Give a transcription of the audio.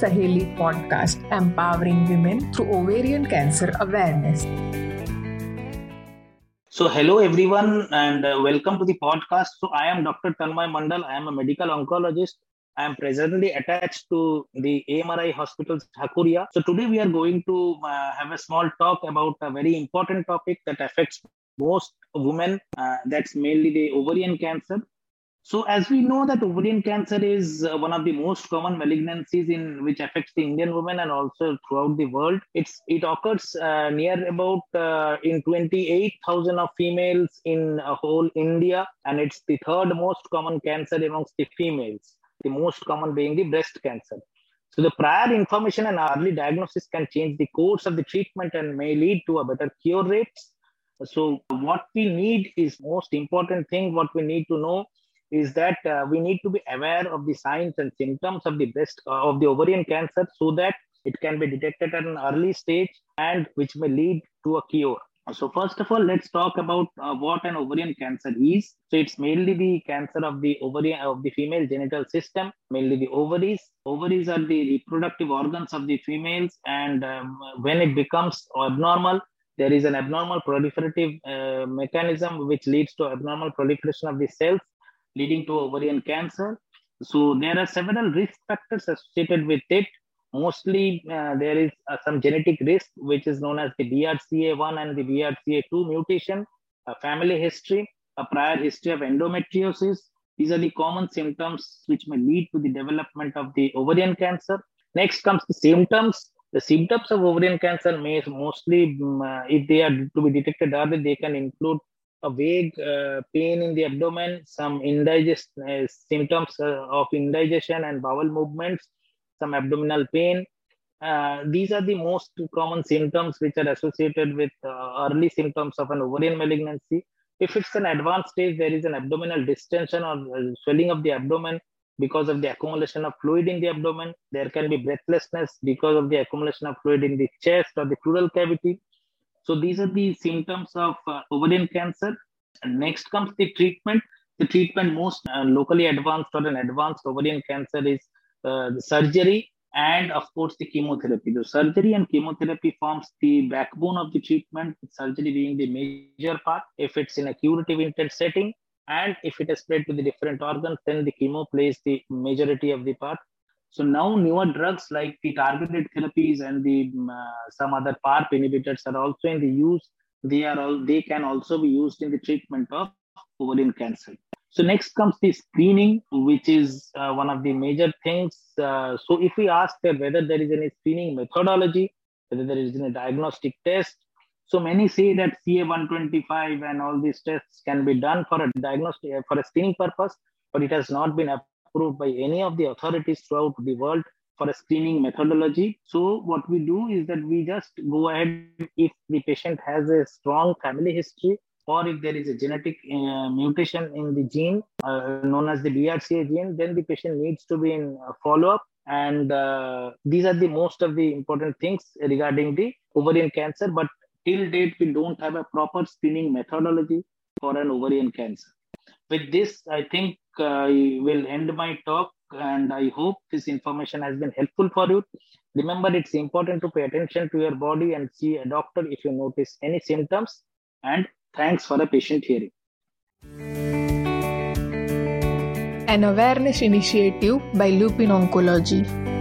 Saheli podcast, empowering women through ovarian cancer awareness. So hello everyone and welcome to the podcast. So I am Dr. Tanmoy Mandal. I am a medical oncologist. I am presently attached to the MRI Hospital Thakuria. So today we are going to have a small talk about a very important topic that affects most women. That's mainly the ovarian cancer. So as we know that ovarian cancer is one of the most common malignancies in which affects the Indian women and also throughout the world. It occurs near about in 28,000 of females in whole India, and it's the third most common cancer amongst the females, the most common being the breast cancer. So the prior information and early diagnosis can change the course of the treatment and may lead to a better cure rates. So what we need is most important thing, what we need to know is that we need to be aware of the signs and symptoms of the breast of the ovarian cancer so that it can be detected at an early stage and which may lead to a cure. So first of all, let's talk about what an ovarian cancer is. So it's mainly the cancer of the ovarian of the female genital system, mainly the ovaries. Ovaries are the reproductive organs of the females, and when it becomes abnormal, there is an abnormal proliferative mechanism which leads to abnormal proliferation of the cells, leading to ovarian cancer. So there are several risk factors associated with it. Mostly there is some genetic risk, which is known as the BRCA1 and the BRCA2 mutation, a family history, a prior history of endometriosis. These are the common symptoms which may lead to the development of the ovarian cancer. Next comes the symptoms. The symptoms of ovarian cancer may mostly, if they are to be detected early, they can include a vague pain in the abdomen, some symptoms of indigestion and bowel movements, some abdominal pain. These are the most common symptoms which are associated with early symptoms of an ovarian malignancy. If it's an advanced stage, there is an abdominal distension or swelling of the abdomen because of the accumulation of fluid in the abdomen. There can be breathlessness because of the accumulation of fluid in the chest or the pleural cavity. So these are the symptoms of ovarian cancer. And next comes the treatment. The treatment most locally advanced or an advanced ovarian cancer is the surgery and of course the chemotherapy. The surgery and chemotherapy forms the backbone of the treatment, with surgery being the major part if it's in a curative intent setting, and if it has spread to the different organs, then the chemo plays the majority of the part. So now newer drugs like the targeted therapies and the some other PARP inhibitors are also in the use. They can also be used in the treatment of ovarian cancer. So next comes the screening, which is one of the major things. So if we ask that whether there is any screening methodology, whether there is any diagnostic test, so many say that CA 125 and all these tests can be done for a diagnostic for a screening purpose, but it has not been approved by any of the authorities throughout the world for a screening methodology. So what we do is that we just go ahead if the patient has a strong family history or if there is a genetic mutation in the gene known as the BRCA gene, then the patient needs to be in follow-up. And these are the most of the important things regarding the ovarian cancer. But till date, we don't have a proper screening methodology for an ovarian cancer. With this, I think I will end my talk, and I hope this information has been helpful for you. Remember, it's important to pay attention to your body and see a doctor if you notice any symptoms. And thanks for the patient hearing. An awareness initiative by Lupin Oncology.